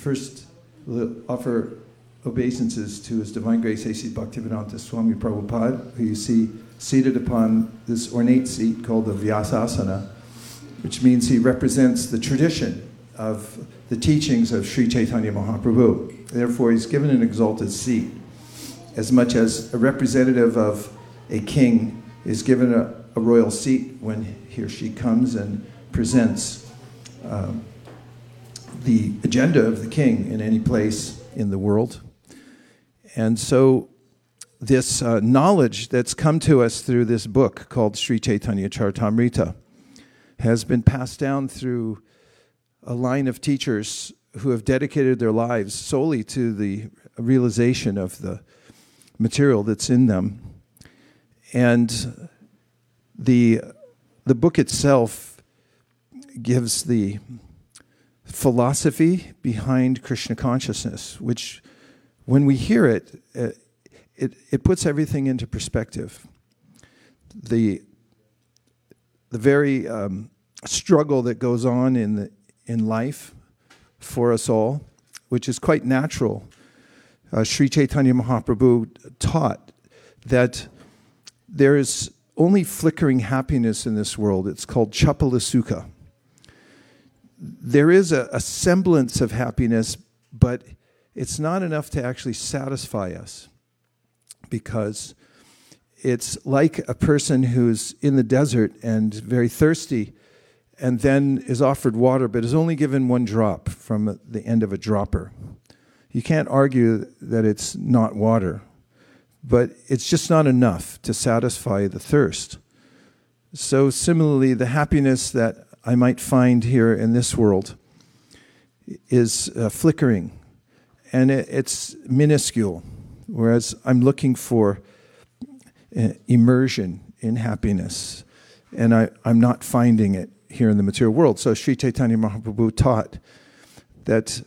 first offer obeisances to His Divine Grace A.C. Bhaktivedanta Swami Prabhupada, who you see seated upon this ornate seat called the Vyasasana, which means he represents the tradition of the teachings of Sri Chaitanya Mahaprabhu. Therefore, he's given an exalted seat, as much as a representative of a king is given a royal seat when he or she comes and presents the agenda of the king in any place in the world. And so this knowledge that's come to us through this book called Sri Chaitanya Charitamrita has been passed down through a line of teachers who have dedicated their lives solely to the realization of the material that's in them. And the book itself gives the philosophy behind Krishna consciousness, which when we hear it, it puts everything into perspective. The very struggle that goes on in life for us all, which is quite natural. Sri Chaitanya Mahaprabhu taught that there is only flickering happiness in this world. It's called chapala sukha. There is a semblance of happiness, but it's not enough to actually satisfy us, because it's like a person who's in the desert and very thirsty and then is offered water but is only given one drop from the end of a dropper. You can't argue that it's not water, but it's just not enough to satisfy the thirst. So similarly, the happiness that I might find here in this world is flickering, and it's minuscule, whereas I'm looking for immersion in happiness, and I'm not finding it here in the material world. So Sri Chaitanya Mahaprabhu taught that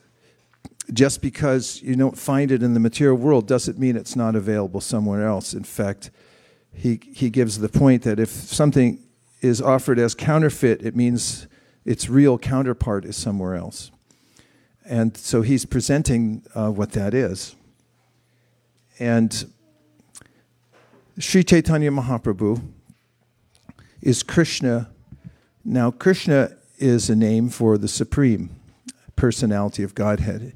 just because you don't find it in the material world doesn't mean it's not available somewhere else. In fact, he gives the point that if something is offered as counterfeit, it means its real counterpart is somewhere else. And so he's presenting what that is. And Sri Chaitanya Mahaprabhu is Krishna. Now, Krishna is a name for the Supreme Personality of Godhead.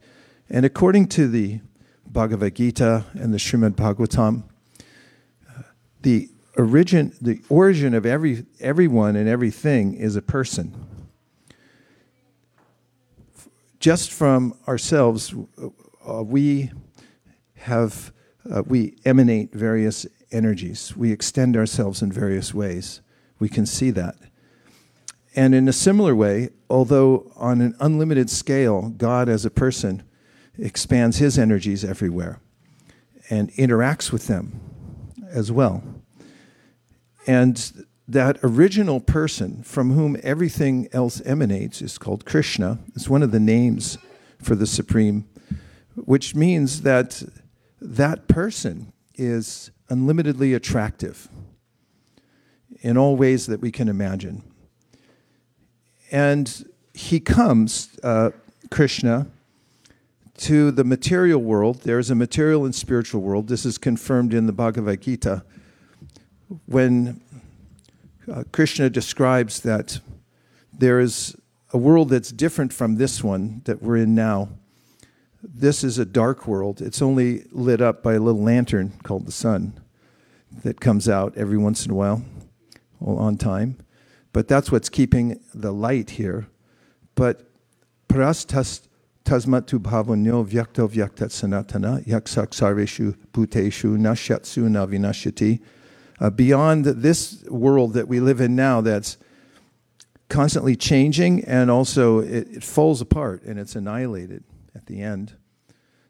And according to the Bhagavad Gita and the Srimad Bhagavatam, the origin of everyone and everything is a person. Just from ourselves, we emanate various energies. We extend ourselves in various ways. We can see that. And in a similar way, although on an unlimited scale, God as a person expands his energies everywhere and interacts with them as well. And that original person from whom everything else emanates is called Krishna. It's one of the names for the Supreme, which means that that person is unlimitedly attractive in all ways that we can imagine. And he comes, Krishna, to the material world. There is a material and spiritual world. This is confirmed in the Bhagavad Gita when Krishna describes that there is a world that's different from this one that we're in now. This is a dark world. It's only lit up by a little lantern called the sun that comes out every once in a while, all on time. But that's what's keeping the light here. But paras tasmatu bhavanyo vyakto vyaktat sanatana yaksak sarveshu bhuteshu nashyatsu navinashyati. Beyond this world that we live in now that's constantly changing, and also it falls apart and it's annihilated at the end,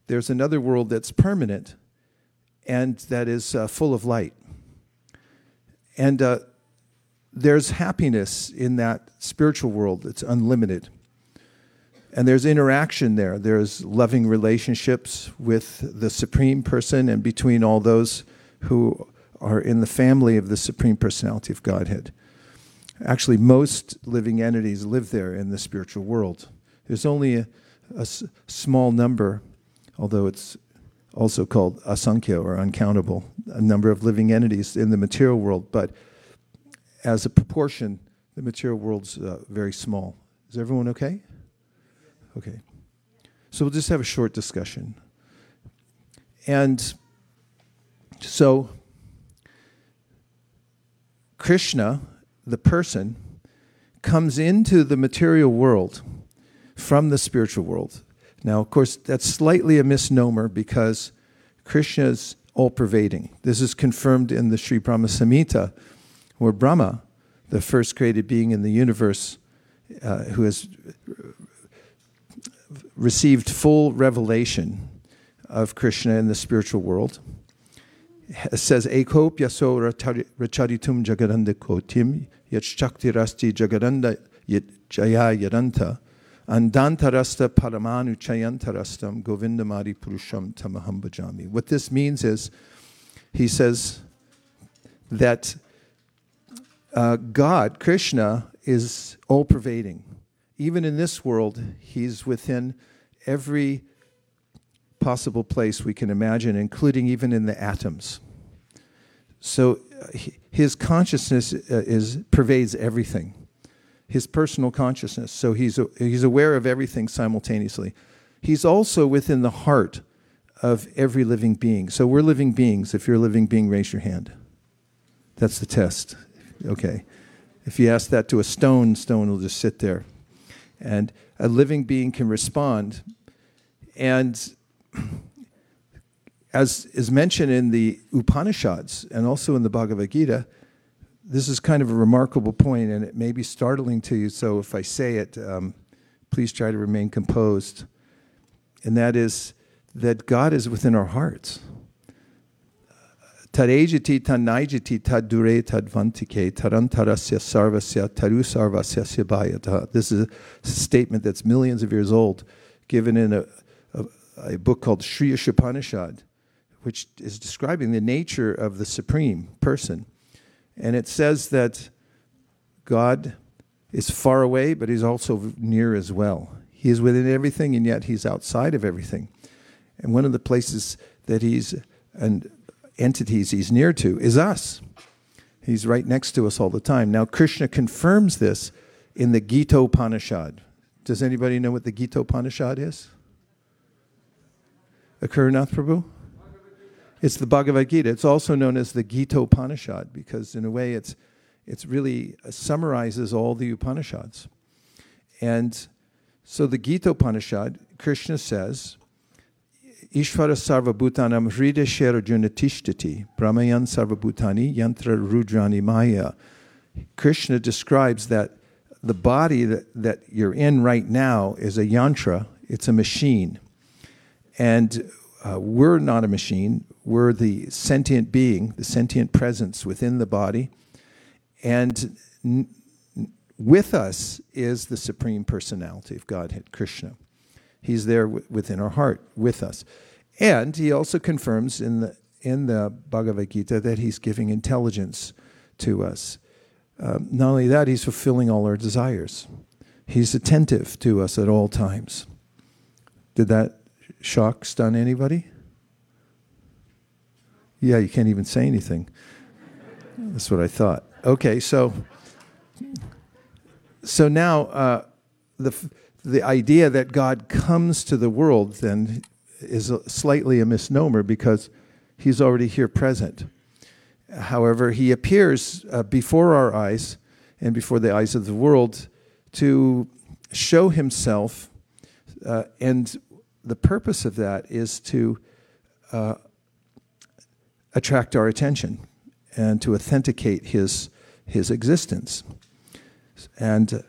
there's another world that's permanent and that is full of light. And there's happiness in that spiritual world. It's unlimited. And there's interaction there. There's loving relationships with the Supreme Person and between all those who are in the family of the Supreme Personality of Godhead. Actually, most living entities live there in the spiritual world. There's only a, a small number, although it's also called asankhya or uncountable, a number of living entities in the material world, but as a proportion, the material world's very small. Is everyone okay? Okay. So we'll just have a short discussion. And so Krishna, the person, comes into the material world from the spiritual world. Now, of course, that's slightly a misnomer because Krishna is all-pervading. This is confirmed in the Sri Brahma Samhita, where Brahma, the first created being in the universe, who has received full revelation of Krishna in the spiritual world, says, Eko pyaso racharitum jagaranda kotim yat shakti rasti jagaranda yat jaya yaranta andantarasta paramanu chayantarastam govindamari purusham tamaham bhajami. What this means is, he says that God, Krishna, is all-pervading. Even in this world, he's within every possible place we can imagine, including even in the atoms. So his consciousness pervades everything, his personal consciousness. So he's aware of everything simultaneously. He's also within the heart of every living being. So we're living beings. If you're a living being, raise your hand. That's the test. Okay. If you ask that to a stone, stone will just sit there. And a living being can respond. And as is mentioned in the Upanishads and also in the Bhagavad Gita, this is kind of a remarkable point, and it may be startling to you, so if I say it, please try to remain composed. And that is that God is within our hearts. Tarejiti tanaijiti tadure tadvantike tarantarasya sarvasya taru sarvasya sibayata. This is a statement that's millions of years old, given in a book called Sri Upanishad, which is describing the nature of the Supreme Person. And it says that God is far away, but he's also near as well. He is within everything, and yet he's outside of everything. And one of the places that he's and entities he's near to is us. He's right next to us all the time. Now, Krishna confirms this in the Gita Upanishad. Does anybody know what the Gita Upanishad is? Akurnath Prabhu? It's the Bhagavad Gita. It's also known as the Gita Upanishad because, in a way, it's really summarizes all the Upanishads. And so the Gita Upanishad, Krishna says, Ishvara sarvabhutanam hrideshe arjuna tishtati brahmayan sarvabhutani yantra rudrani maya. Krishna describes that the body that you're in right now is a yantra. It's a machine. And we're not a machine. We're the sentient being, the sentient presence within the body. And with us is the Supreme Personality of Godhead, Krishna. He's there within our heart, with us. And he also confirms in the Bhagavad Gita that he's giving intelligence to us. Not only that, he's fulfilling all our desires. He's attentive to us at all times. Did that shock stun anybody? Yeah, you can't even say anything. That's what I thought. Okay, so now the idea that God comes to the world then is slightly a misnomer because he's already here present. However, he appears before our eyes and before the eyes of the world to show himself, and the purpose of that is to attract our attention and to authenticate his existence. And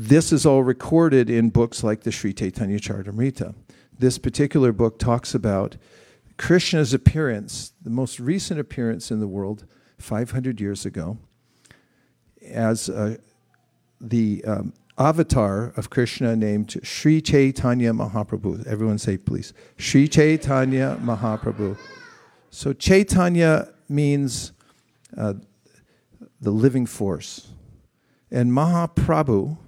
this is all recorded in books like the Sri Chaitanya Charitamrita. This particular book talks about Krishna's appearance, the most recent appearance in the world, 500 years ago, as the avatar of Krishna named Sri Chaitanya Mahaprabhu. Everyone say, please, Sri Chaitanya Mahaprabhu. So Chaitanya means the living force. And Mahaprabhu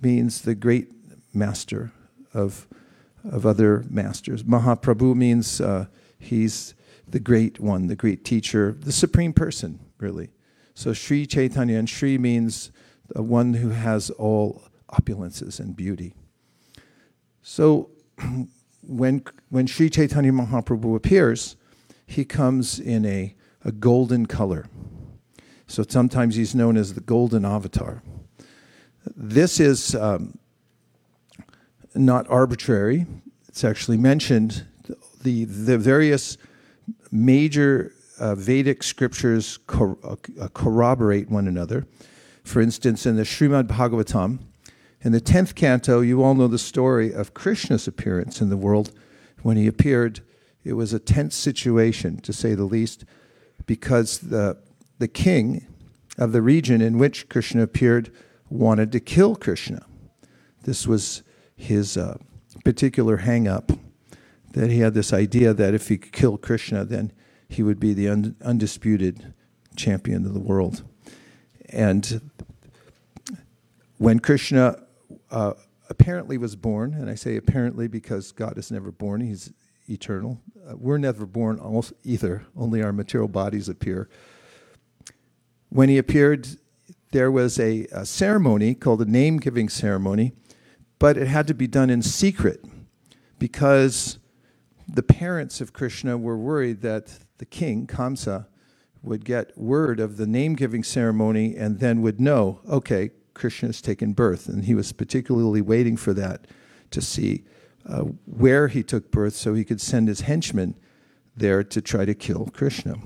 means the great master of other masters. Mahaprabhu means he's the great one, the great teacher, the supreme person, really. So Sri Chaitanya, and Sri means the one who has all opulences and beauty. So when Sri Chaitanya Mahaprabhu appears, he comes in a golden color. So sometimes he's known as the golden avatar. This is not arbitrary. It's actually mentioned. The various major Vedic scriptures corroborate one another. For instance, in the Srimad Bhagavatam, in the 10th canto, you all know the story of Krishna's appearance in the world. When he appeared, it was a tense situation, to say the least, because the king of the region in which Krishna appeared wanted to kill Krishna. This was his particular hang-up, that he had this idea that if he could kill Krishna, then he would be the undisputed champion of the world. And when Krishna apparently was born, and I say apparently because God is never born, he's eternal. We're never born either, only our material bodies appear. When he appeared, there was a ceremony called a name-giving ceremony, but it had to be done in secret because the parents of Krishna were worried that the king, Kamsa, would get word of the name-giving ceremony and then would know, okay, Krishna's taken birth. And he was particularly waiting for that to see where he took birth so he could send his henchmen there to try to kill Krishna.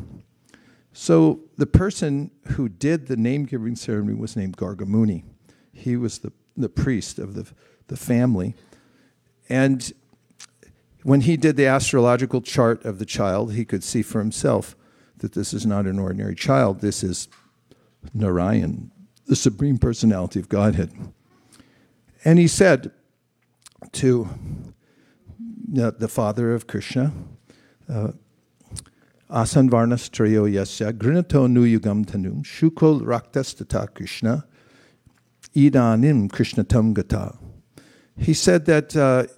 So the person who did the name-giving ceremony was named Gargamuni. He was the priest of the family. And when he did the astrological chart of the child, he could see for himself that this is not an ordinary child. This is Narayan, the Supreme Personality of Godhead. And he said to the father of Krishna, Asan varnas trayo yasya grinato nu yugam tanum shukol raktas tata Krishna idanim Krishna tam gata. He said that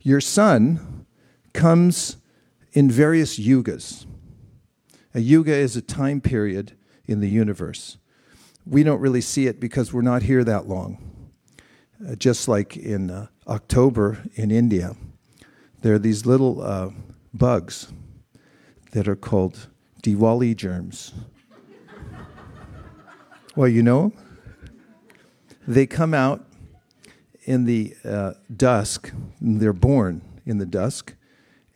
your son comes in various yugas. A yuga is a time period in the universe. We don't really see it because we're not here that long. Just like in October in India, there are these little bugs that are called Diwali germs. Well, you know them? They come out in the dusk, they're born in the dusk,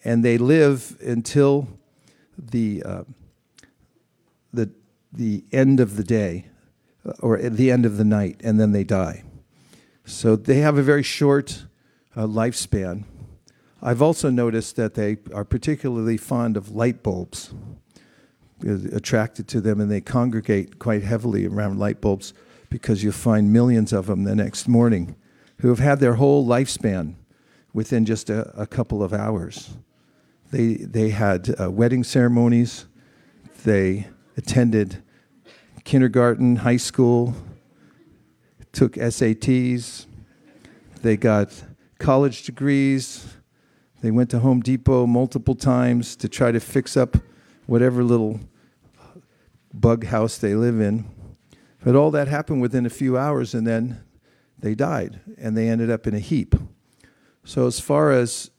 and they live until the end of the day, or at the end of the night, and then they die. So they have a very short lifespan. I've also noticed that they are particularly fond of light bulbs, attracted to them, and they congregate quite heavily around light bulbs because you'll find millions of them the next morning who have had their whole lifespan within just a couple of hours. They had wedding ceremonies. They attended kindergarten, high school, took SATs. They got college degrees. They went to Home Depot multiple times to try to fix up whatever little bug house they live in. But all that happened within a few hours, and then they died, and they ended up in a heap. So as far as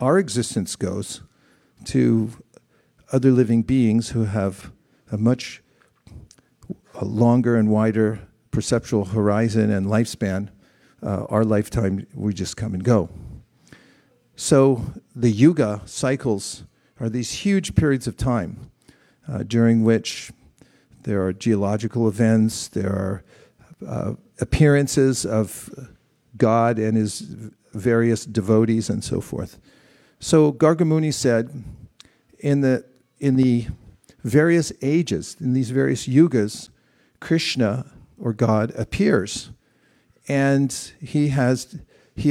our existence goes, to other living beings who have a much longer and wider perceptual horizon and lifespan, our lifetime, we just come and go. So the yuga cycles are these huge periods of time during which there are geological events, there are appearances of God and his various devotees and so forth. So Gargamuni said, in the various ages, in these various yugas, Krishna or God appears, and he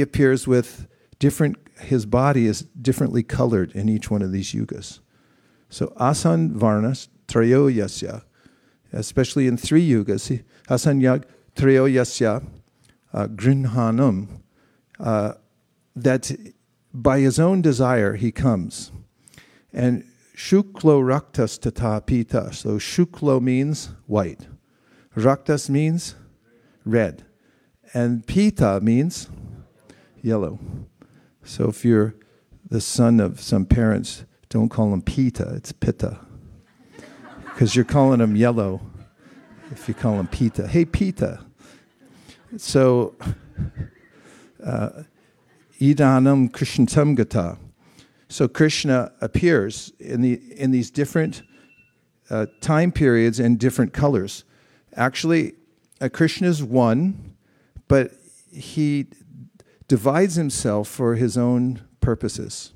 appears with different. His body is differently colored in each one of these yugas. So asan varnas trayo yasya, especially in three yugas, asan yag trayo yasya grinhanam that by his own desire he comes. And shuklo raktas tata pita. So shuklo means white. Raktas means red. And pita means yellow. So if you're the son of some parents, don't call him pita, it's pitta. Because you're calling him yellow if you call him pita. Hey, pita. So, idanam krishnatam gata. So Krishna appears in these different time periods and different colors. Actually, Krishna is one, but he divides himself for his own purposes.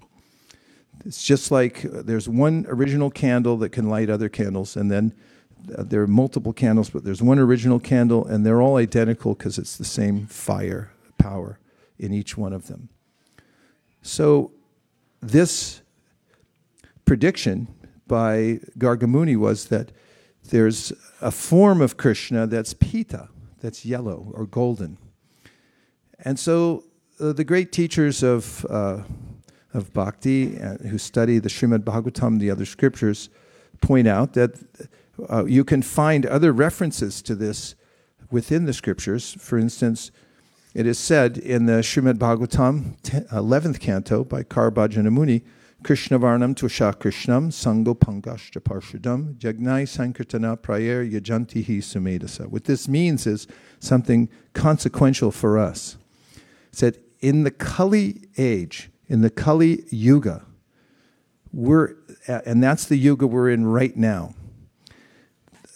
It's just like there's one original candle that can light other candles, and then there are multiple candles, but there's one original candle, and they're all identical because it's the same fire power in each one of them. So this prediction by Gargamuni was that there's a form of Krishna that's pita, that's yellow or golden. And so the great teachers of bhakti who study the Srimad Bhagavatam, the other scriptures, point out that you can find other references to this within the scriptures. For instance, it is said in the Srimad Bhagavatam, 11th canto by Karabhajanamuni, Krishna varnam tusha krishnam sango pangascha parshadam jagnai sankirtana prayer yajantihi sumedasa. What this means is something consequential for us. It said, in the Kali age, in the Kali Yuga, and that's the Yuga we're in right now,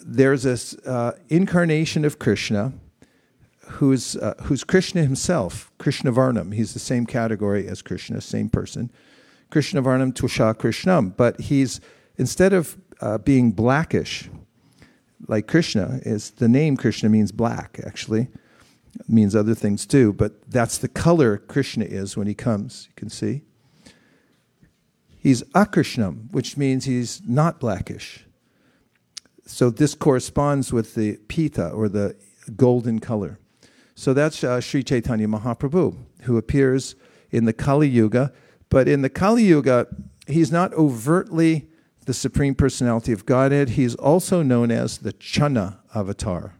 there's this incarnation of Krishna who's Krishna himself, Krishna Varnam. He's the same category as Krishna, same person. Krishna Varnam Tusha Krishnam. But he's, instead of being blackish, like Krishna, is the name Krishna means black, actually. It means other things too, but that's the color Krishna is when he comes, you can see. He's Akrishnam, which means he's not blackish. So this corresponds with the pita, or the golden color. So that's Sri Chaitanya Mahaprabhu, who appears in the Kali Yuga. But in the Kali Yuga, he's not overtly the Supreme Personality of Godhead. He's also known as the Channa avatar.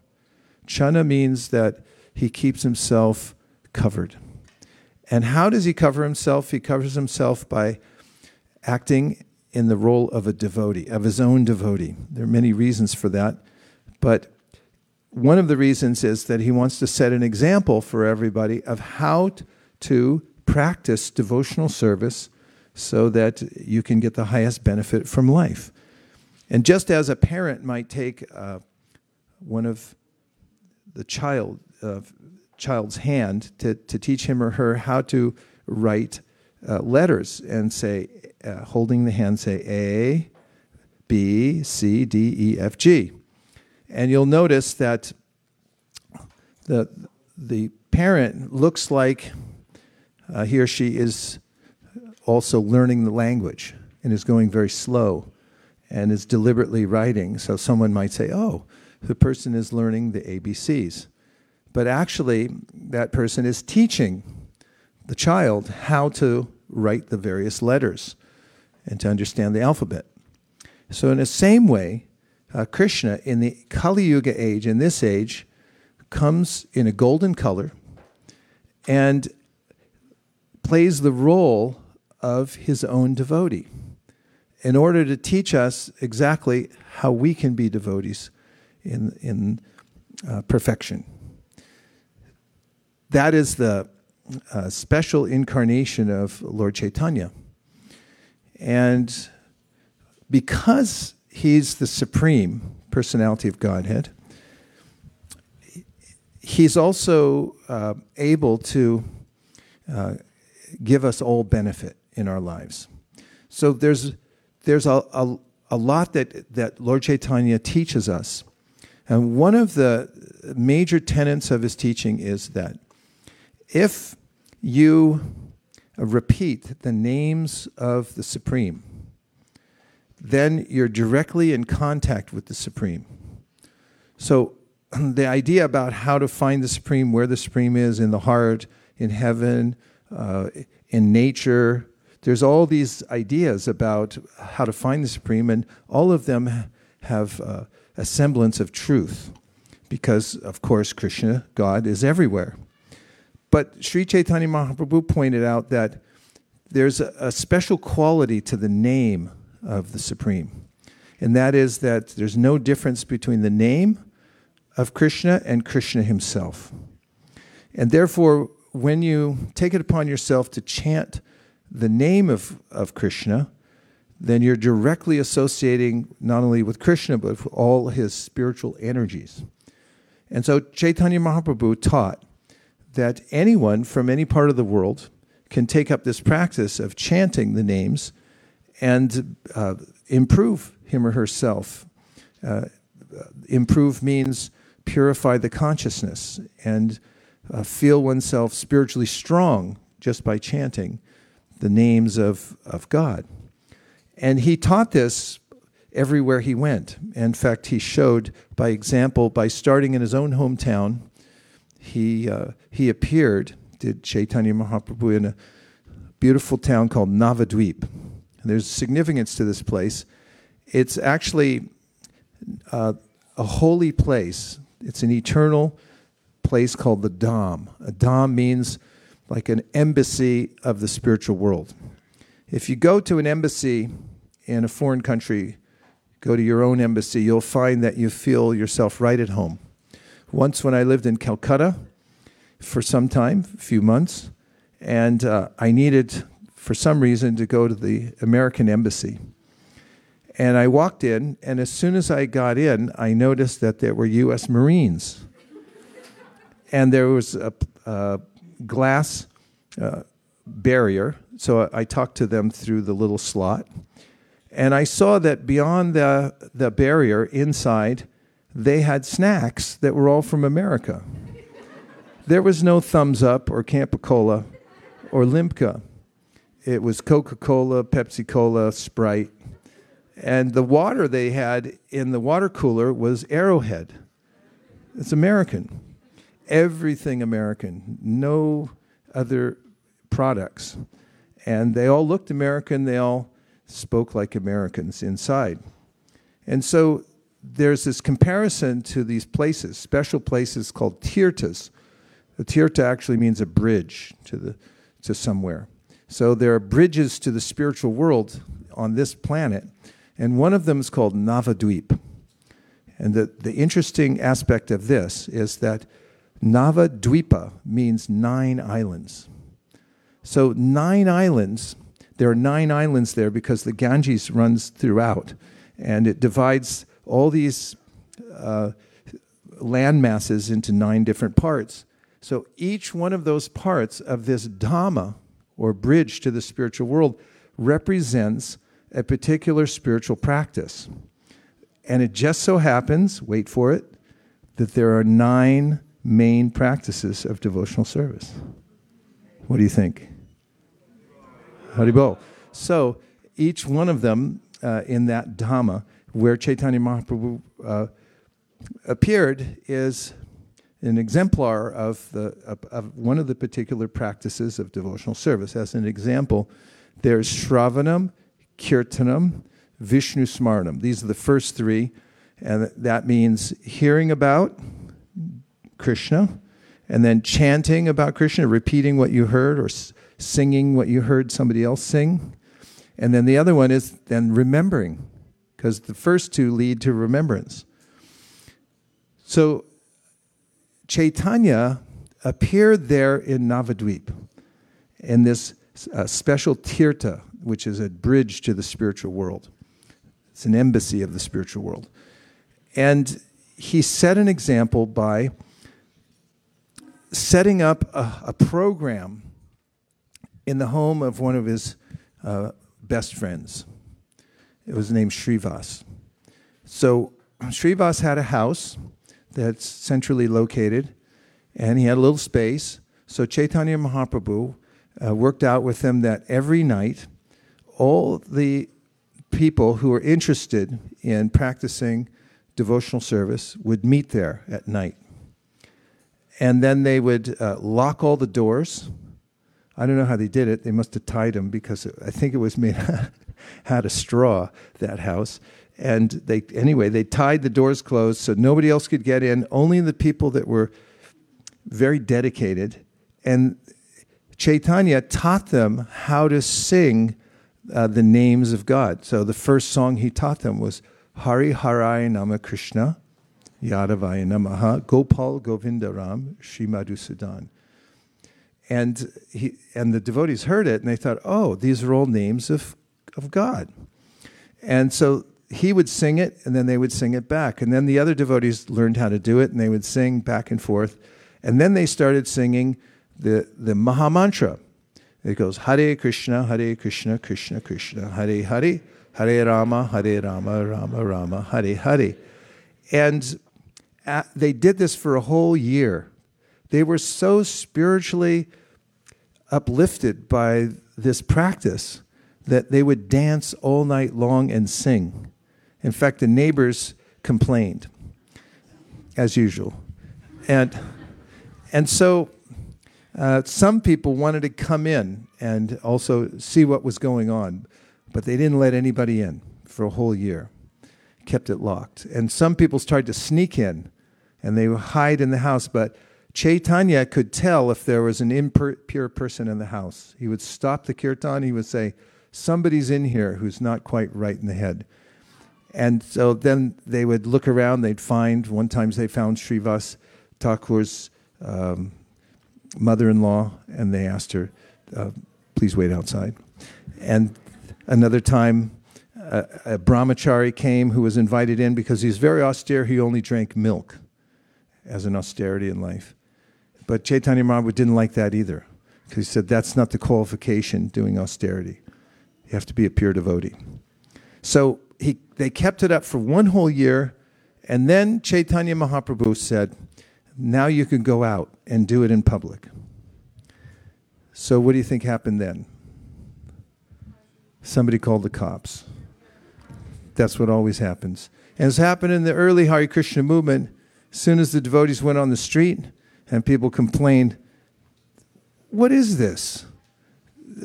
Channa means that he keeps himself covered. And how does he cover himself? He covers himself by acting in the role of a devotee, of his own devotee. There are many reasons for that, but one of the reasons is that he wants to set an example for everybody of how to practice devotional service so that you can get the highest benefit from life. And just as a parent might take one of the child's hand to teach him or her how to write letters and say, holding the hand, say A, B, C, D, E, F, G. And you'll notice that the parent looks like he or she is also learning the language and is going very slow and is deliberately writing. So someone might say, oh, the person is learning the ABCs. But actually, that person is teaching the child how to write the various letters and to understand the alphabet. So in the same way, Krishna, in the Kali Yuga age, in this age, comes in a golden color and plays the role of his own devotee in order to teach us exactly how we can be devotees in perfection. That is the special incarnation of Lord Chaitanya. And because he's the Supreme Personality of Godhead, he's also able to give us all benefit in our lives. So there's a lot that Lord Chaitanya teaches us. And one of the major tenets of his teaching is that if you repeat the names of the Supreme, then you're directly in contact with the Supreme. So the idea about how to find the Supreme, where the Supreme is in the heart, in heaven, in nature. There's all these ideas about how to find the Supreme, and all of them have a semblance of truth because, of course, Krishna, God, is everywhere. But Sri Chaitanya Mahaprabhu pointed out that there's a special quality to the name of the Supreme, and that is that there's no difference between the name of Krishna and Krishna himself. And therefore, when you take it upon yourself to chant the name of Krishna, then you're directly associating not only with Krishna, but with all his spiritual energies. And so Chaitanya Mahaprabhu taught that anyone from any part of the world can take up this practice of chanting the names and improve him or herself. Improve means purify the consciousness and feel oneself spiritually strong just by chanting the names of God. And he taught this everywhere he went. In fact, he showed by example, by starting in his own hometown, he appeared, did Chaitanya Mahaprabhu, in a beautiful town called Navadvipa. And there's significance to this place. It's actually a holy place. It's an eternal place called the Dham. A Dham means like an embassy of the spiritual world. If you go to an embassy in a foreign country, go to your own embassy, you'll find that you feel yourself right at home. Once when I lived in Calcutta for some time, a few months, and I needed, for some reason, to go to the American embassy. And I walked in, and as soon as I got in, I noticed that there were U.S. Marines. And there was a glass barrier, so I talked to them through the little slot, and I saw that beyond the barrier inside, they had snacks that were all from America. There was no Thumbs Up or Campicola or Limca. It was Coca-Cola, Pepsi-Cola, Sprite, and the water they had in the water cooler was Arrowhead. It's American. Everything American, no other products. And they all looked American, they all spoke like Americans inside. And so there's this comparison to these places, special places called tirthas. A tirtha actually means a bridge to somewhere. So there are bridges to the spiritual world on this planet, and one of them is called Navadvipa. And the interesting aspect of this is that Navadvipa means 9 islands. So 9 islands, there are 9 islands there because the Ganges runs throughout, and it divides all these land masses into 9 different parts. So each one of those parts of this Dhamma, or bridge to the spiritual world, represents a particular spiritual practice. And it just so happens, wait for it, that there are 9 main practices of devotional service. What do you think? Haribol. So each one of them in that Dhamma where Chaitanya Mahaprabhu appeared is an exemplar of one of the particular practices of devotional service. As an example, there's Shravanam, Kirtanam, Vishnu Smaranam. These are the first 3, and that means hearing about Krishna, and then chanting about Krishna, repeating what you heard or singing what you heard somebody else sing. And then the other one is then remembering, because the first 2 lead to remembrance. So Chaitanya appeared there in Navadvipa, in this special tirtha, which is a bridge to the spiritual world. It's an embassy of the spiritual world. And he set an example by setting up a program in the home of one of his best friends. It was named Srivas. So Srivas had a house that's centrally located, and he had a little space. So Chaitanya Mahaprabhu worked out with him that every night, all the people who were interested in practicing devotional service would meet there at night. And then they would lock all the doors. I don't know how they did it. They must have tied them, because I think it was made had a straw, that house. And they tied the doors closed so nobody else could get in, only the people that were very dedicated. And Chaitanya taught them how to sing the names of God. So the first song he taught them was Hari Harai Nama Krishna, Yadavaya Namaha, Gopal Govindaram, Shri Madhusudan. And the devotees heard it and they thought, oh, these are all names of God. And so he would sing it and then they would sing it back. And then the other devotees learned how to do it and they would sing back and forth. And then they started singing the Maha Mantra. It goes, Hare Krishna, Hare Krishna, Krishna Krishna, Hare Hare, Hare Rama, Hare Rama, Rama Rama, Hare Hare. And they did this for a whole year. They were so spiritually uplifted by this practice that they would dance all night long and sing. In fact, the neighbors complained, as usual. And so some people wanted to come in and also see what was going on, but they didn't let anybody in for a whole year, kept it locked. And some people tried to sneak in, and they would hide in the house, but Chaitanya could tell if there was an impure person in the house. He would stop the kirtan, he would say, somebody's in here who's not quite right in the head. And so then they would look around, they'd find, one time they found Srivas, Thakur's mother-in-law, and they asked her, please wait outside. And another time, a brahmachari came who was invited in because he's very austere, he only drank milk as an austerity in life. But Chaitanya Mahaprabhu didn't like that either, because he said that's not the qualification doing austerity. You have to be a pure devotee. So they kept it up for one whole year, and then Chaitanya Mahaprabhu said, now you can go out and do it in public. So what do you think happened then? Somebody called the cops. That's what always happens. And it's happened in the early Hare Krishna movement. As soon as the devotees went on the street and people complained, what is this?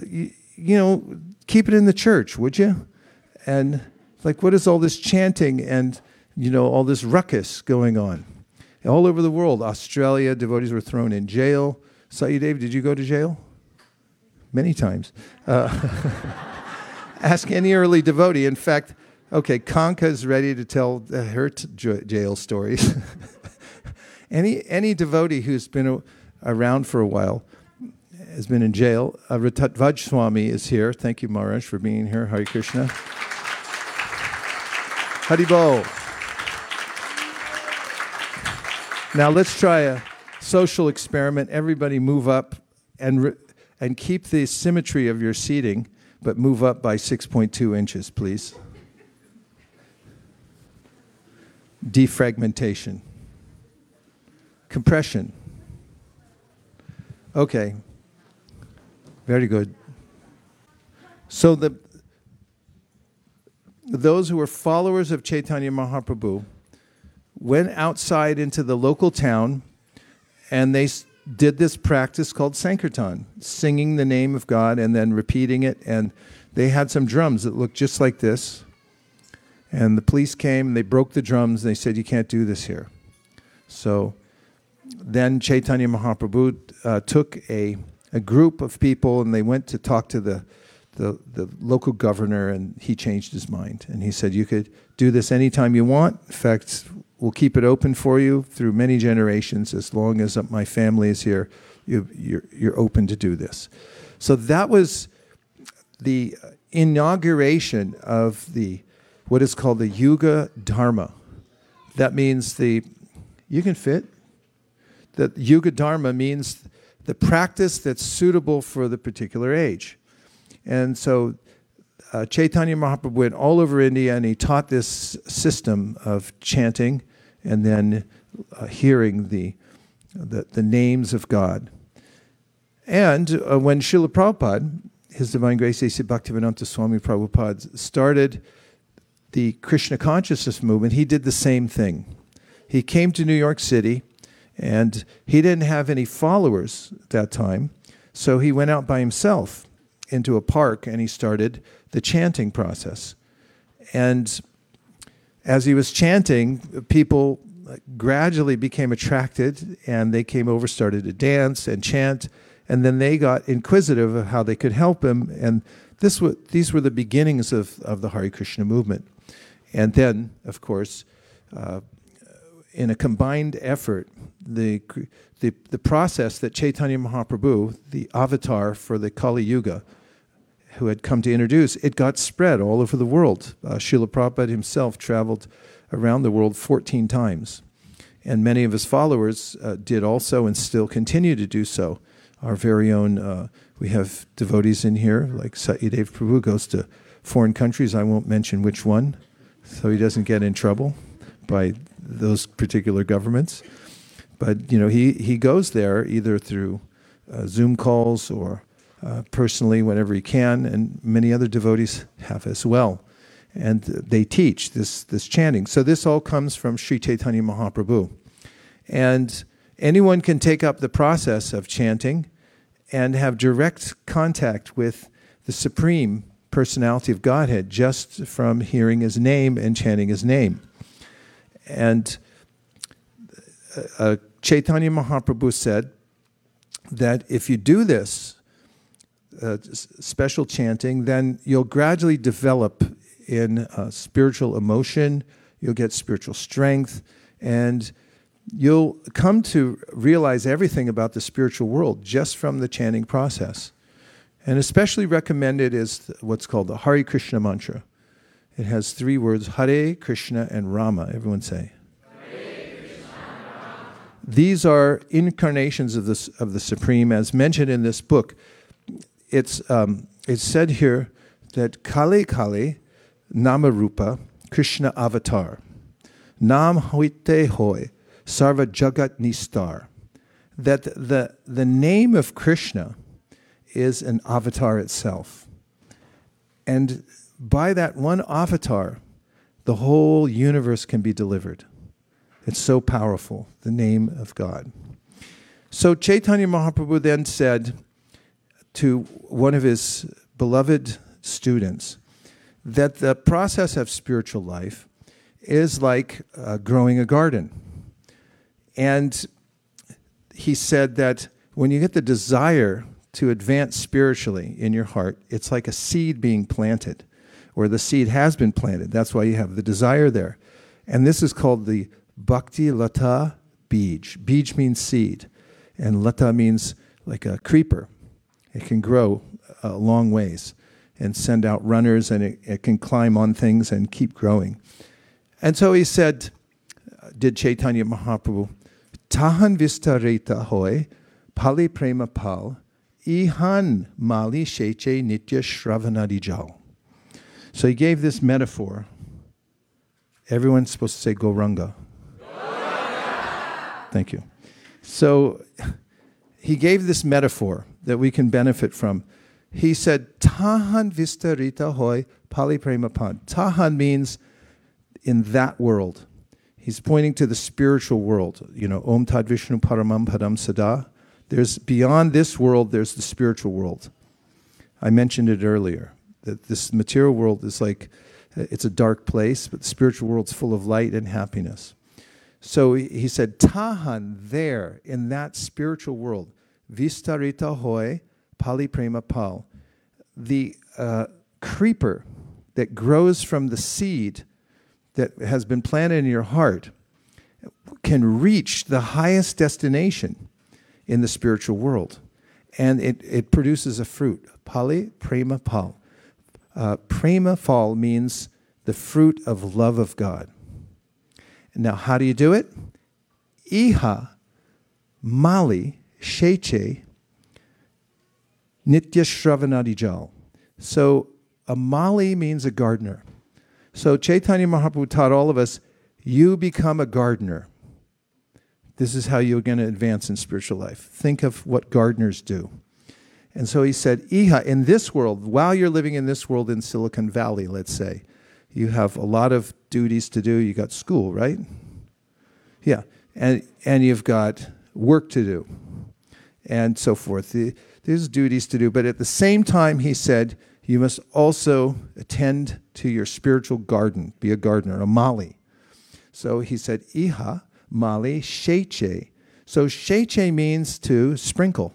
You know, keep it in the church, would you? And like, what is all this chanting and, you know, all this ruckus going on? All over the world, Australia, devotees were thrown in jail. Satyadev, did you go to jail? Many times. Ask any early devotee. In fact, okay, Kanka's ready to tell her jail stories. Any devotee who's been around for a while has been in jail. Ratatvaj Swami is here. Thank you, Maharaj, for being here. Hare Krishna. Haribol. Now let's try a social experiment. Everybody move up and keep the symmetry of your seating, but move up by 6.2 inches, please. Defragmentation. Compression. Okay. Very good. So those who were followers of Chaitanya Mahaprabhu went outside into the local town and they did this practice called Sankirtan, singing the name of God and then repeating it. And they had some drums that looked just like this. And the police came and they broke the drums and they said, you can't do this here. So then Chaitanya Mahaprabhu took a group of people and they went to talk to the local governor, and he changed his mind. And he said, you could do this anytime you want. In fact, we'll keep it open for you through many generations. As long as my family is here, you're open to do this. So that was the inauguration of the what is called the Yuga Dharma. That means the Yuga Dharma means the practice that's suitable for the particular age. And so Chaitanya Mahaprabhu went all over India and he taught this system of chanting and then hearing the names of God. And when Srila Prabhupada, His Divine Grace A.C. Bhaktivedanta Swami Prabhupada, started the Krishna consciousness movement, he did the same thing. He came to New York City And he didn't have any followers at that time, so he went out by himself into a park and he started the chanting process. And as he was chanting, people gradually became attracted and they came over, started to dance and chant, and then they got inquisitive of how they could help him. And these were the beginnings of the Hare Krishna movement. And then, of course, in a combined effort, the process that Chaitanya Mahaprabhu, the avatar for the Kali Yuga, who had come to introduce, it got spread all over the world. Srila Prabhupada himself traveled around the world 14 times. And many of his followers did also and still continue to do so. Our very own, we have devotees in here, like Satyadev Prabhu goes to foreign countries. I won't mention which one, so he doesn't get in trouble by those particular governments. But, you know, he goes there either through Zoom calls or personally whenever he can, and many other devotees have as well. And they teach this chanting. So this all comes from Sri Chaitanya Mahaprabhu. And anyone can take up the process of chanting and have direct contact with the Supreme Personality of Godhead just from hearing his name and chanting his name. And Chaitanya Mahaprabhu said that if you do this special chanting, then you'll gradually develop in spiritual emotion, you'll get spiritual strength, and you'll come to realize everything about the spiritual world just from the chanting process. And especially recommended is what's called the Hare Krishna mantra. It has three words, Hare Krishna and Rama. Everyone say. Hare Krishna and Rama. These are incarnations of the Supreme, as mentioned in this book. It's said here that Kali Namarupa Krishna avatar Nam hoite hoy sarva jagat nistar, that the name of Krishna is an avatar itself. And by that one avatar, the whole universe can be delivered. It's so powerful, the name of God. So Chaitanya Mahaprabhu then said to one of his beloved students that the process of spiritual life is like growing a garden. And he said that when you get the desire to advance spiritually in your heart, it's like a seed being planted, or the seed has been planted. That's why you have the desire there. And this is called the bhakti lata bij. Bij means seed, and lata means like a creeper. It can grow a long ways and send out runners, and it can climb on things and keep growing. And so he said, did Chaitanya Mahaprabhu, Tahan vistareta hoy pali prema pal ihan mali sheche nitya shravanadijal. So he gave this metaphor. Everyone's supposed to say Goranga. Goranga. Thank you. So he gave this metaphor that we can benefit from. He said, Tahan vistarita hoy pali prema pal. Tahan means in that world. He's pointing to the spiritual world. You know, Om Tad Vishnu Paramam Padam Sada. There's beyond this world, there's the spiritual world. I mentioned it earlier, that this material world is like, it's a dark place, but the spiritual world's full of light and happiness. So he said, Tahan, there, in that spiritual world, Vistarita hoy pali prema pal. The creeper that grows from the seed that has been planted in your heart can reach the highest destination in the spiritual world. And it produces a fruit, pali prema pal. Prema pal means the fruit of love of God. Now, how do you do it? Iha mali sheche nitya shravanadijal. So a mali means a gardener. So Chaitanya Mahaprabhu taught all of us, you become a gardener. This is how you're going to advance in spiritual life. Think of what gardeners do. And so he said, Iha, in this world, while you're living in this world in Silicon Valley, let's say, you have a lot of duties to do. You got school, right? Yeah. and you've got work to do, and so forth. There's duties to do, but at the same time, he said, you must also attend to your spiritual garden, be a gardener, a mali. So he said, iha mali sheche. So sheche means to sprinkle.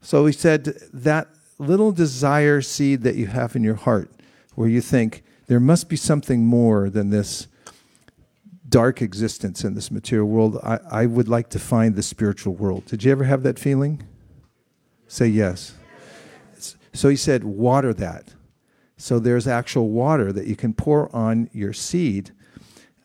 So he said that little desire seed that you have in your heart, where you think there must be something more than this dark existence in this material world. I would like to find the spiritual world. Did you ever have that feeling? Say yes. So he said, water that. So there's actual water that you can pour on your seed.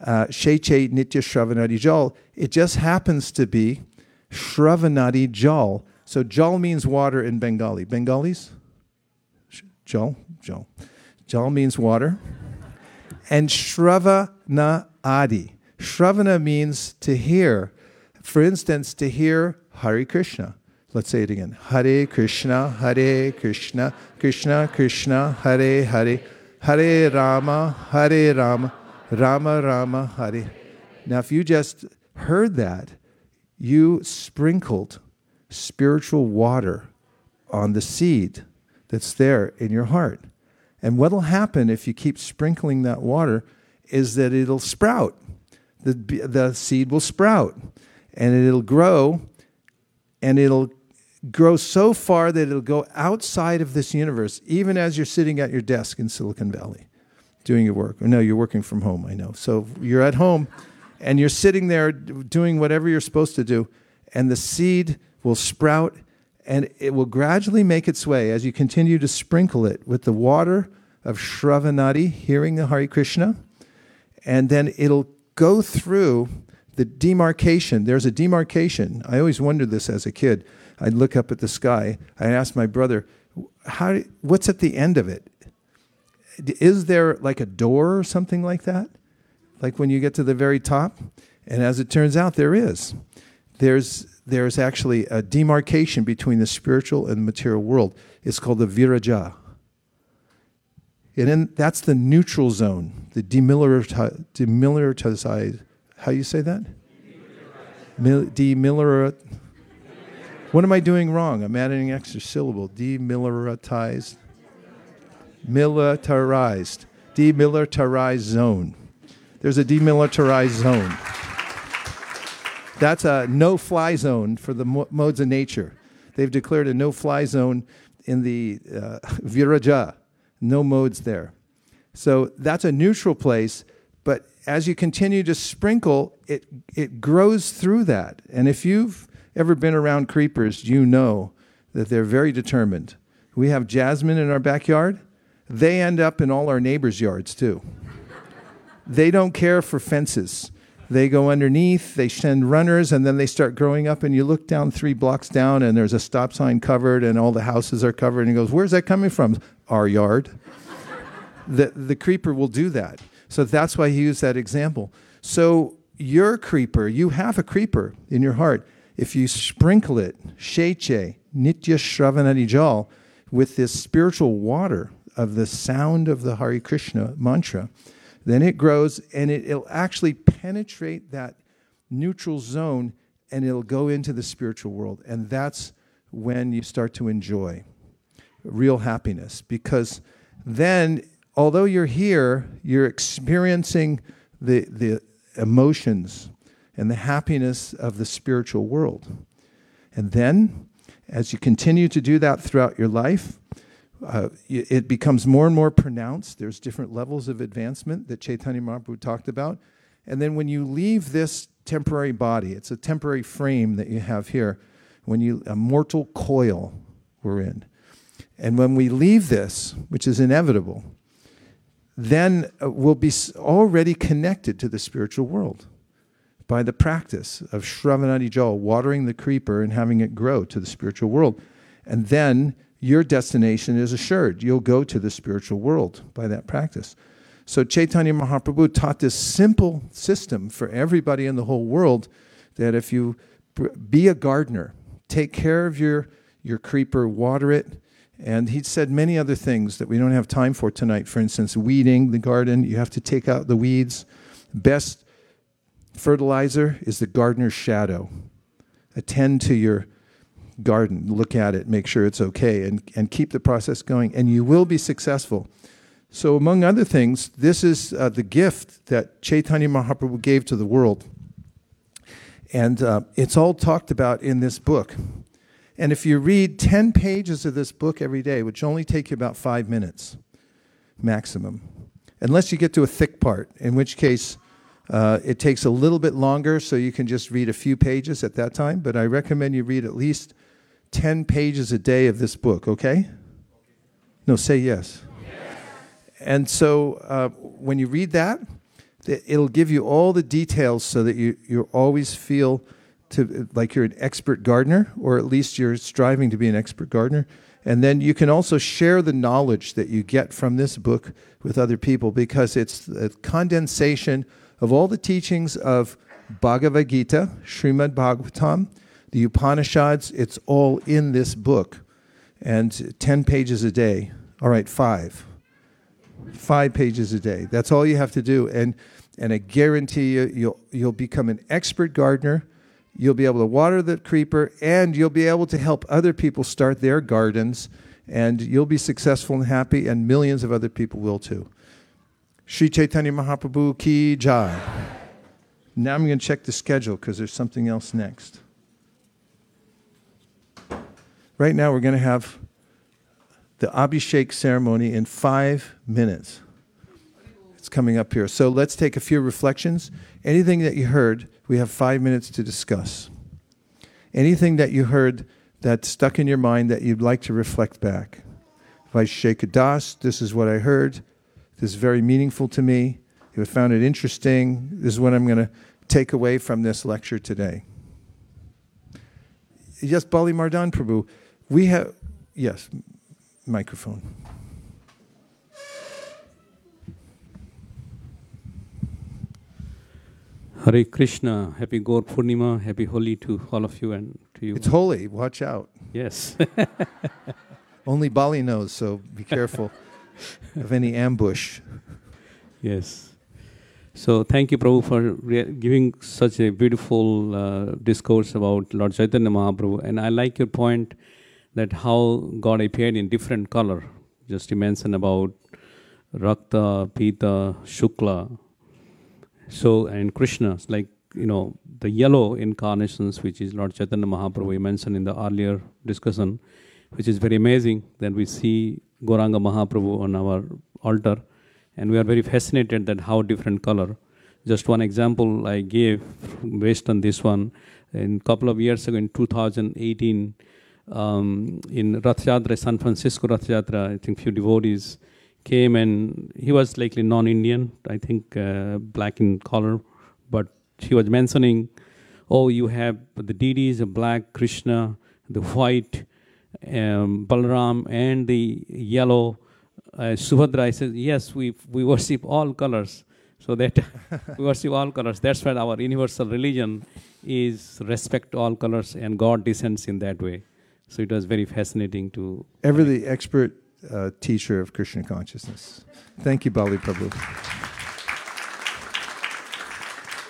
Sheche nitya shravanadi jal. It just happens to be shravanadi jal. So jal means water in Bengali. Bengalis? Jal. Jal means water. And shravana adi. Shravana means to hear. For instance, to hear Hare Krishna. Let's say it again. Hare Krishna, Krishna Krishna, Hare Hare, Hare Rama, Rama Rama, Hare. Now, if you just heard that, you sprinkled spiritual water on the seed that's there in your heart. And what'll happen if you keep sprinkling that water is that it'll sprout. The seed will sprout, and it'll grow, and it'll grow so far that it'll go outside of this universe, even as you're sitting at your desk in Silicon Valley doing your work. No, you're working from home, I know. So you're at home, and you're sitting there doing whatever you're supposed to do, and the seed will sprout, and it will gradually make its way as you continue to sprinkle it with the water of Shravanadi, hearing the Hare Krishna, and then it'll go through the demarcation. There's a demarcation. I always wondered this as a kid. I'd look up at the sky. I'd ask my brother, what's at the end of it? Is there like a door or something like that? Like when you get to the very top? And as it turns out, there is. There's actually a demarcation between the spiritual and the material world. It's called the viraja. And then that's the neutral zone, the demilitarized. How do you say that? Demilitarized. What am I doing wrong? I'm adding an extra syllable. Demilitarized. Militarized. Demilitarized zone. There's a demilitarized zone. That's a no-fly zone for the modes of nature. They've declared a no-fly zone in the viraja. No modes there. So that's a neutral place, but as you continue to sprinkle, it grows through that. And if you've ever been around creepers, you know that they're very determined. We have jasmine in our backyard. They end up in all our neighbors' yards, too. They don't care for fences. They go underneath, they send runners, and then they start growing up, and you look down 3 blocks down, and there's a stop sign covered, and all the houses are covered, and he goes, where's that coming from? Our yard. The creeper will do that. So that's why he used that example. So your creeper, you have a creeper in your heart. If you sprinkle it, sheche, nitya shravanadi jal, with this spiritual water of the sound of the Hare Krishna mantra, then it grows, and it'll actually penetrate that neutral zone, and it'll go into the spiritual world. And that's when you start to enjoy real happiness. Because then, although you're here, you're experiencing the emotions and the happiness of the spiritual world. And then, as you continue to do that throughout your life, it becomes more and more pronounced. There's different levels of advancement that Chaitanya Mahaprabhu talked about. And then when you leave this temporary body, it's a temporary frame that you have here, a mortal coil we're in. And when we leave this, which is inevitable, then we'll be already connected to the spiritual world by the practice of Shravanadi Jal, watering the creeper and having it grow to the spiritual world. And then your destination is assured. You'll go to the spiritual world by that practice. So Chaitanya Mahaprabhu taught this simple system for everybody in the whole world, that if you be a gardener, take care of your creeper, water it. And he said many other things that we don't have time for tonight. For instance, weeding the garden. You have to take out the weeds. Best fertilizer is the gardener's shadow. Attend to your garden, look at it, make sure it's okay, and keep the process going, and you will be successful. So among other things, this is the gift that Chaitanya Mahaprabhu gave to the world. And it's all talked about in this book. And if you read 10 pages of this book every day, which only take you about 5 minutes maximum, unless you get to a thick part, in which case it takes a little bit longer, so you can just read a few pages at that time. But I recommend you read at least 10 pages a day of this book, okay? No, say yes. Yes. And so when you read that, it'll give you all the details so that you always feel to like you're an expert gardener, or at least you're striving to be an expert gardener. And then you can also share the knowledge that you get from this book with other people, because it's a condensation of all the teachings of Bhagavad Gita, Srimad Bhagavatam, the Upanishads. It's all in this book. And 10 pages a day. All right, 5 pages a day. That's all you have to do. And I guarantee you, you'll become an expert gardener. You'll be able to water the creeper, and you'll be able to help other people start their gardens, and you'll be successful and happy, and millions of other people will too. Sri Chaitanya Mahaprabhu ki jai. Now I'm going to check the schedule, because there's something else next. Right now we're going to have the Abhishek ceremony in 5 minutes. It's coming up here. So let's take a few reflections. Anything that you heard, we have 5 minutes to discuss. Anything that you heard that's stuck in your mind that you'd like to reflect back. Abhisheka das, this is what I heard. This is very meaningful to me. If you found it interesting, this is what I'm going to take away from this lecture today. Yes, Bali Mardan Prabhu. We have, yes, microphone. Hare Krishna, happy Gaur Purnima, happy Holi to all of you and to you. It's holy, watch out. Yes. Only Bali knows, so be careful. Of any ambush. Yes. So thank you, Prabhu, for giving such a beautiful discourse about Lord Chaitanya Mahaprabhu. And I like your point that how God appeared in different color. Just you mentioned about Rakta, Pita, Shukla, so and Krishna. Like, you know, the yellow incarnations, which is Lord Chaitanya Mahaprabhu, we mentioned in the earlier discussion, which is very amazing that we see Goranga Mahaprabhu on our altar, and we are very fascinated that how different color. Just one example I gave based on this one, in a couple of years ago in 2018, in Rathyatra, San Francisco Rathyatra, I think few devotees came, and he was likely non-Indian, I think black in color, but he was mentioning, oh, you have the deities of black, Krishna, the white, Balaram, and the yellow Subhadra. I said, yes, we worship all colors. So that we worship all colors. That's why our universal religion is respect all colors, and God descends in that way. So it was very fascinating to... Ever the expert teacher of Krishna consciousness. Thank you, Bali Prabhu.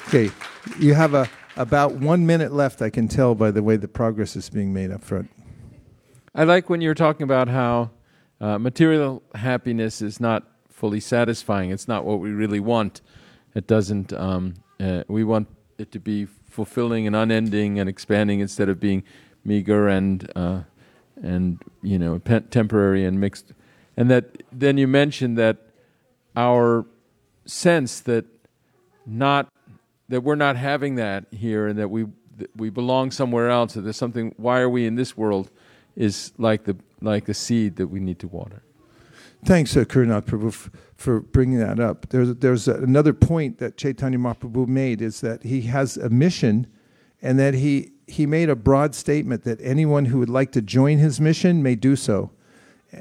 Okay, you have about 1 minute left, I can tell by the way the progress is being made up front. I like when you were talking about how material happiness is not fully satisfying. It's not what we really want. It doesn't. We want it to be fulfilling and unending and expanding, instead of being meager and you know, temporary and mixed. And that then you mentioned that our sense that we're not having that here, and that we belong somewhere else. That there's something. Why are we in this world? Is like the seed that we need to water. Thanks, Kurunath Prabhu, for bringing that up. There's another point that Chaitanya Mahaprabhu made, is that he has a mission, and that he made a broad statement that anyone who would like to join his mission may do so.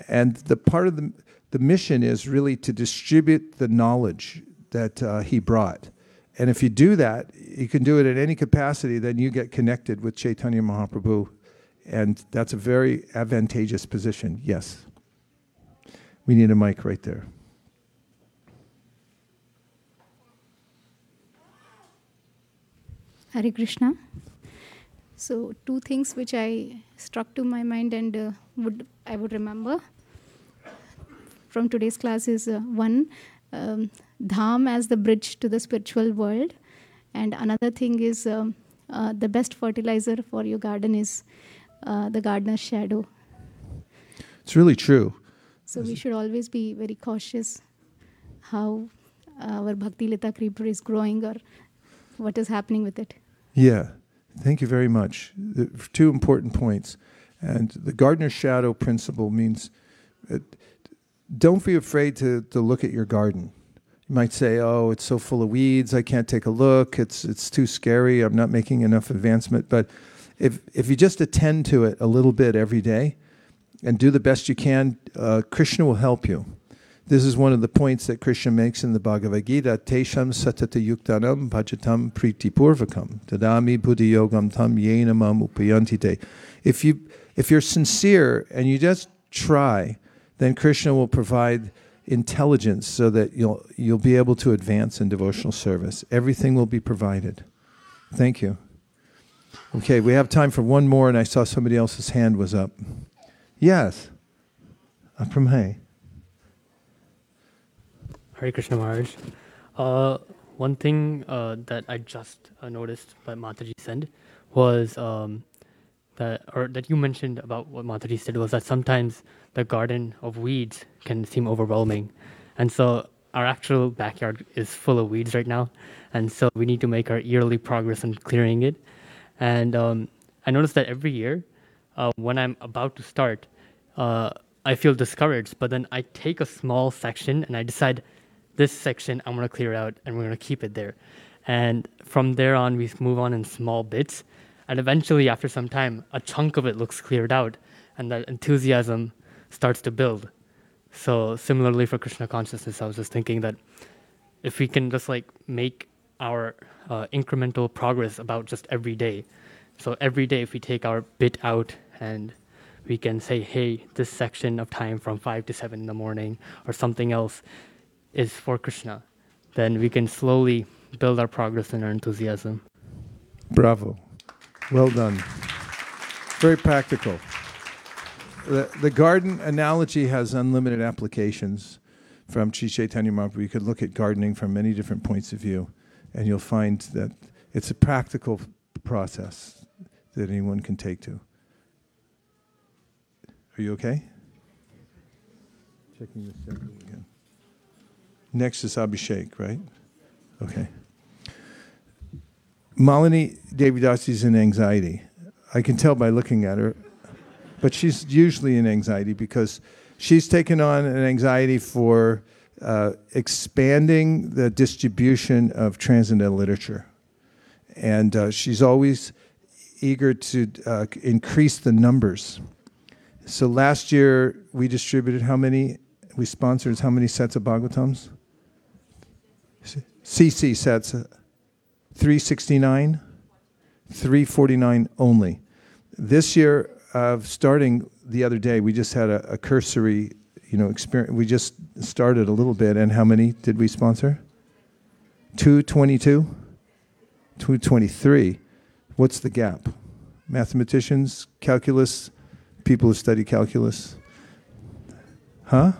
And the part of the mission is really to distribute the knowledge that he brought. And if you do that, you can do it at any capacity, then you get connected with Chaitanya Mahaprabhu. And that's a very advantageous position. Yes. We need a mic right there. Hare Krishna. So, two things which I struck to my mind and I would remember from today's class is one, Dham as the bridge to the spiritual world, and another thing is the best fertilizer for your garden is the gardener's shadow. It's really true. So we should always be very cautious how our bhakti lata creeper is growing or what is happening with it. Yeah. Thank you very much. Two important points. And the gardener's shadow principle means don't be afraid to look at your garden. You might say, oh, it's so full of weeds, I can't take a look, it's too scary, I'm not making enough advancement. But if you just attend to it a little bit every day and do the best you can, Krishna will help you. This is one of the points that Krishna makes in the Bhagavad Gita. Tesham satata yuktanam bhajatam pritipurvakam tadami buddhi yogam tam yenamam upayantite. If you're sincere and you just try, then Krishna will provide intelligence so that you'll be able to advance in devotional service. Everything will be provided. Thank you. Okay, we have time for one more, and I saw somebody else's hand was up. Yes. Apramhe. Hare Krishna Maharaj. One thing that I just noticed that Mataji said was that you mentioned about what Mataji said was that sometimes the garden of weeds can seem overwhelming. And so our actual backyard is full of weeds right now. And so we need to make our yearly progress in clearing it. And I noticed that every year when I'm about to start, I feel discouraged. But then I take a small section and I decide, this section I'm going to clear out and we're going to keep it there. And from there on, we move on in small bits. And eventually, after some time, a chunk of it looks cleared out and that enthusiasm starts to build. So similarly for Krishna consciousness, I was just thinking that if we can just make our incremental progress about just every day. So every day, if we take our bit out and we can say, hey, this section of time from 5 to 7 in the morning or something else is for Krishna, then we can slowly build our progress and our enthusiasm. Bravo. Well done. Very practical. The garden analogy has unlimited applications. From Sri Chaitanya Mahaprabhu, you could look at gardening from many different points of view, and you'll find that it's a practical process that anyone can take to. Are you okay? Checking this out again. Next is Abhishek, right? Okay. Malini Devidasi is in anxiety. I can tell by looking at her. But she's usually in anxiety because she's taken on an anxiety for expanding the distribution of transcendental literature. And she's always eager to increase the numbers. So last year we distributed we sponsored how many sets of Bhagavatams? CC sets, 369, 349 only. This year, starting the other day, we just had a cursory, experience. We just started a little bit, and how many did we sponsor? 222, 223. What's the gap? Mathematicians, calculus, people who study calculus. Huh?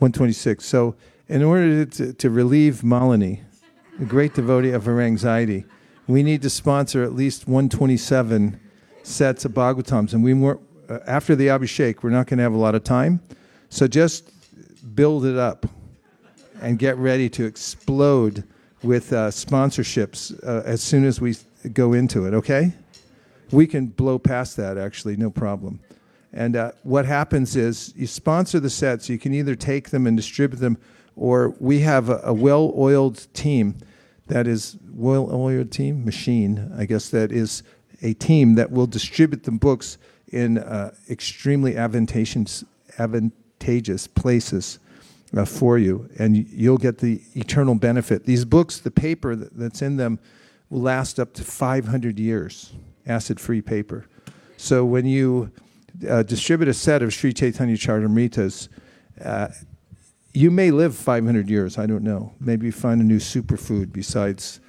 126. So, in order to relieve Malini, the great devotee, of her anxiety, we need to sponsor at least 127 sets of Bhagavatams. And after the Abhishek, we're not going to have a lot of time. So just build it up and get ready to explode with sponsorships as soon as we go into it, okay? We can blow past that, actually, no problem. And what happens is you sponsor the sets. You can either take them and distribute them, or we have a well-oiled team that is that is a team that will distribute the books in extremely advantageous places for you, and you'll get the eternal benefit. These books, the paper that's in them, will last up to 500 years, acid-free paper. So when you distribute a set of Sri Chaitanya Charitamritas, you may live 500 years, I don't know. Maybe find a new superfood besides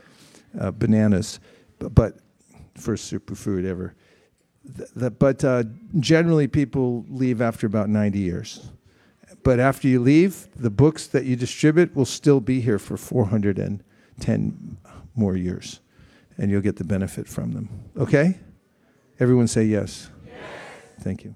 bananas, but first superfood ever. But generally people leave after about 90 years. But after you leave, the books that you distribute will still be here for 410 more years, and you'll get the benefit from them. Okay? Everyone say yes. Yes. Thank you.